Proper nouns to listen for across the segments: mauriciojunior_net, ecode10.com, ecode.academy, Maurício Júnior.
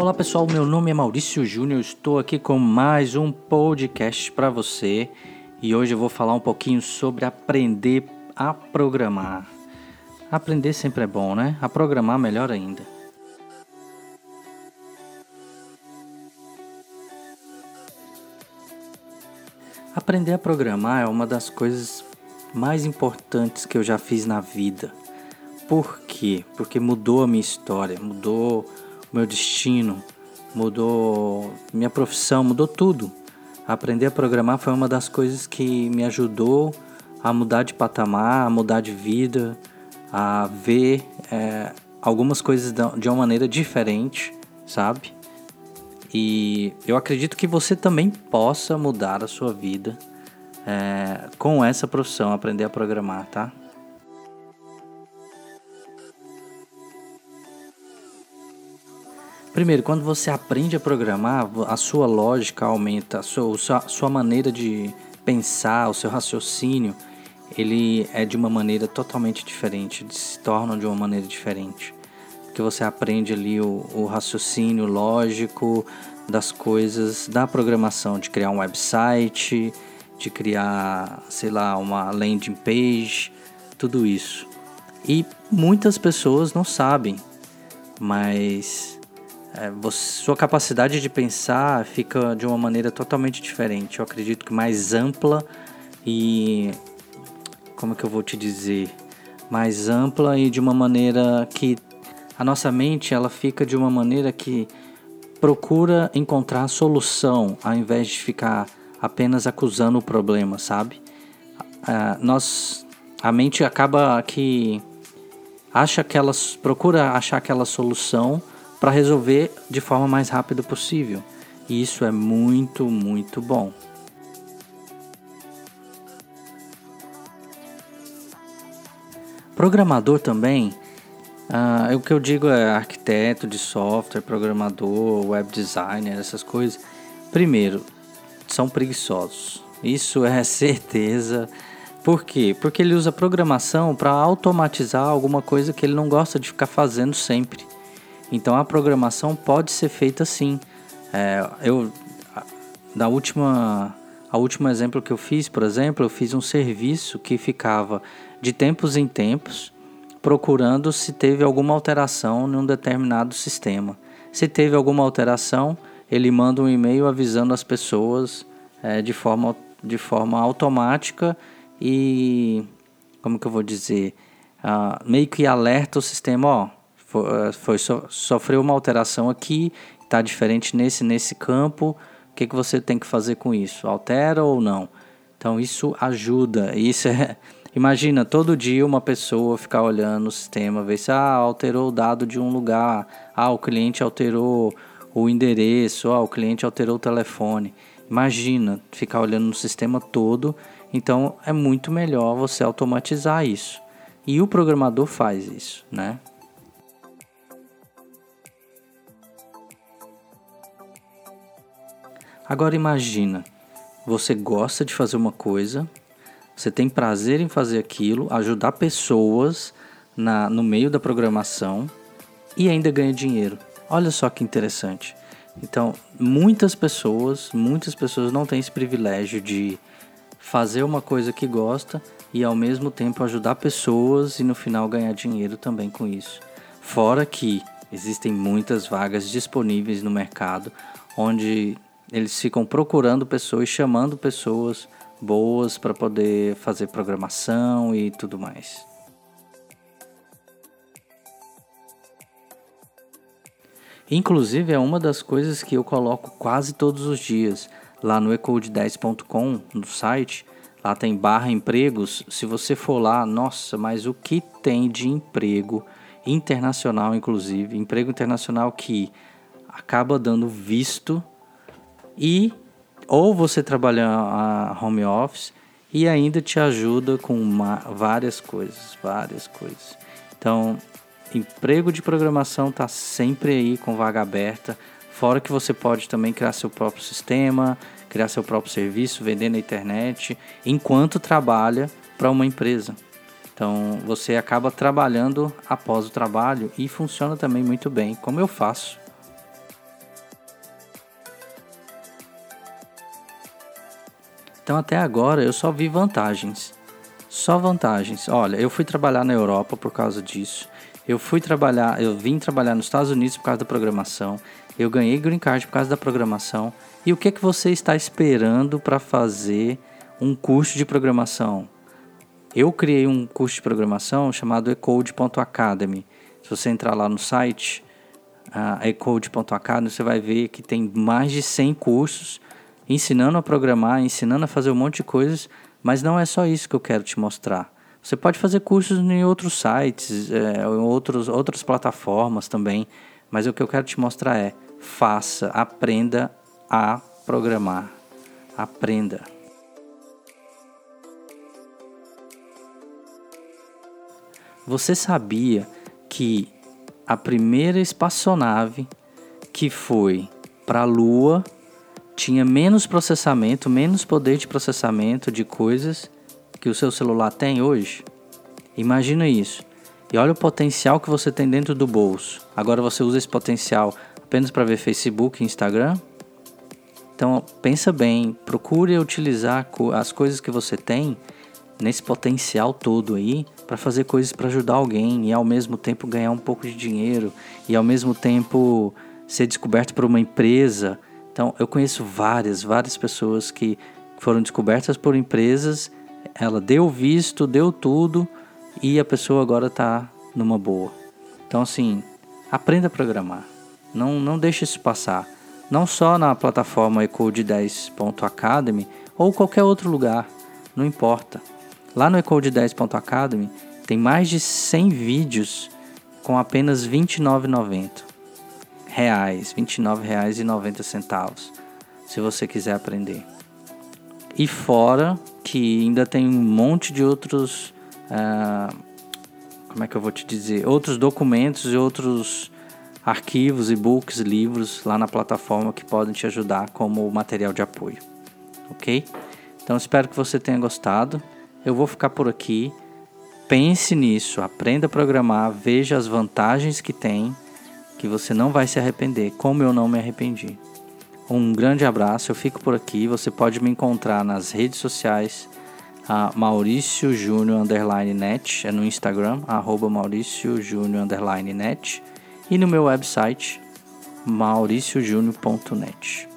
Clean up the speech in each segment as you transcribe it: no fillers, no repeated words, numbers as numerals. Olá pessoal, meu nome é Maurício Júnior, estou aqui com mais um podcast para você e hoje eu vou falar um pouquinho sobre aprender a programar. Aprender sempre é bom, né? A programar melhor ainda. Aprender a programar é uma das coisas mais importantes que eu já fiz na vida. Por quê? Porque mudou a minha história, mudou o meu destino, mudou minha profissão, mudou tudo. Aprender a programar foi uma das coisas que me ajudou a mudar de patamar, a mudar de vida, a ver algumas coisas de uma maneira diferente, sabe? E eu acredito que você também possa mudar a sua vida com essa profissão, aprender a programar, tá? Primeiro, quando você aprende a programar, a sua lógica aumenta, a sua maneira de pensar, o seu raciocínio, ele é de uma maneira totalmente diferente, eles se tornam de uma maneira diferente. Porque você aprende ali o raciocínio lógico das coisas, da programação, de criar um website, de criar, sei lá, uma landing page, tudo isso. E muitas pessoas não sabem, mas sua capacidade de pensar fica de uma maneira totalmente diferente. Eu acredito que mais ampla e... como é que eu vou te dizer? Mais ampla e de uma maneira que... a nossa mente, ela fica de uma maneira que procura encontrar a solução, ao invés de ficar apenas acusando o problema, sabe? A mente acaba que... procura achar aquela solução para resolver de forma mais rápida possível. E isso é muito, muito bom. Programador também, o que eu digo é arquiteto de software, programador, web designer, essas coisas. Primeiro, são preguiçosos. Isso é certeza. Por quê? Porque ele usa programação para automatizar alguma coisa que ele não gosta de ficar fazendo sempre. Então a programação pode ser feita assim. A última exemplo que eu fiz, por exemplo, eu fiz um serviço que ficava de tempos em tempos procurando se teve alguma alteração em um determinado sistema. Se teve alguma alteração, ele manda um e-mail avisando as pessoas de forma automática e, como que eu vou dizer, meio que alerta o sistema, sofreu uma alteração aqui, está diferente nesse campo, o que você tem que fazer com isso? Altera ou não? Então isso ajuda. Imagina, todo dia uma pessoa ficar olhando o sistema, ver se alterou o dado de um lugar, o cliente alterou o endereço, o cliente alterou o telefone. Imagina, ficar olhando no sistema todo. Então é muito melhor você automatizar isso. E o programador faz isso, né? Agora imagina, você gosta de fazer uma coisa, você tem prazer em fazer aquilo, ajudar pessoas no meio da programação e ainda ganha dinheiro. Olha só que interessante. Então, muitas pessoas não têm esse privilégio de fazer uma coisa que gosta e ao mesmo tempo ajudar pessoas e no final ganhar dinheiro também com isso. Fora que existem muitas vagas disponíveis no mercado onde... eles ficam procurando pessoas, chamando pessoas boas para poder fazer programação e tudo mais. Inclusive, é uma das coisas que eu coloco quase todos os dias lá no ecode10.com, no site. Lá tem /empregos. Se você for lá, nossa, mas o que tem de emprego internacional, inclusive. Emprego internacional que acaba dando visto... e ou você trabalha a home office e ainda te ajuda com várias coisas. Então, emprego de programação está sempre aí com vaga aberta. Fora que você pode também criar seu próprio sistema, criar seu próprio serviço, vender na internet, enquanto trabalha para uma empresa. Então, você acaba trabalhando após o trabalho e funciona também muito bem, como eu faço. Então até agora eu só vi vantagens. Só vantagens. Olha, eu fui trabalhar na Europa por causa disso. Eu vim trabalhar nos Estados Unidos por causa da programação. Eu ganhei green card por causa da programação. E o que é que você está esperando para fazer um curso de programação? Eu criei um curso de programação chamado ecode.academy. Se você entrar lá no site ecode.academy, você vai ver que tem mais de 100 cursos ensinando a programar, ensinando a fazer um monte de coisas, mas não é só isso que eu quero te mostrar. Você pode fazer cursos em outros sites, outras plataformas também, mas o que eu quero te mostrar é: faça, aprenda a programar. Aprenda. Você sabia que a primeira espaçonave que foi para a Lua tinha menos processamento, menos poder de processamento de coisas que o seu celular tem hoje? Imagina isso. E olha o potencial que você tem dentro do bolso. Agora você usa esse potencial apenas para ver Facebook e Instagram? Então pensa bem, procure utilizar as coisas que você tem nesse potencial todo aí, para fazer coisas para ajudar alguém e ao mesmo tempo ganhar um pouco de dinheiro e ao mesmo tempo ser descoberto por uma empresa. Então eu conheço várias pessoas que foram descobertas por empresas, ela deu visto, deu tudo e a pessoa agora está numa boa. Então assim, aprenda a programar, não deixe isso passar, não só na plataforma ecode10.academy ou qualquer outro lugar, não importa. Lá no ecode10.academy tem mais de 100 vídeos com apenas R$ 29,90. R$ 29,90, se você quiser aprender. E fora que ainda tem um monte de outros, outros documentos e outros arquivos, e-books, livros lá na plataforma que podem te ajudar como material de apoio, ok? Então espero que você tenha gostado. Eu vou ficar por aqui, pense nisso, aprenda a programar, veja as vantagens que tem, que você não vai se arrepender, como eu não me arrependi. Um grande abraço, eu fico por aqui, você pode me encontrar nas redes sociais, mauriciojunior_net, no Instagram, @mauriciojunior_net, e no meu website, mauriciojunior.net.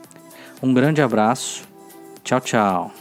Um grande abraço, tchau, tchau.